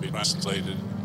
to be translated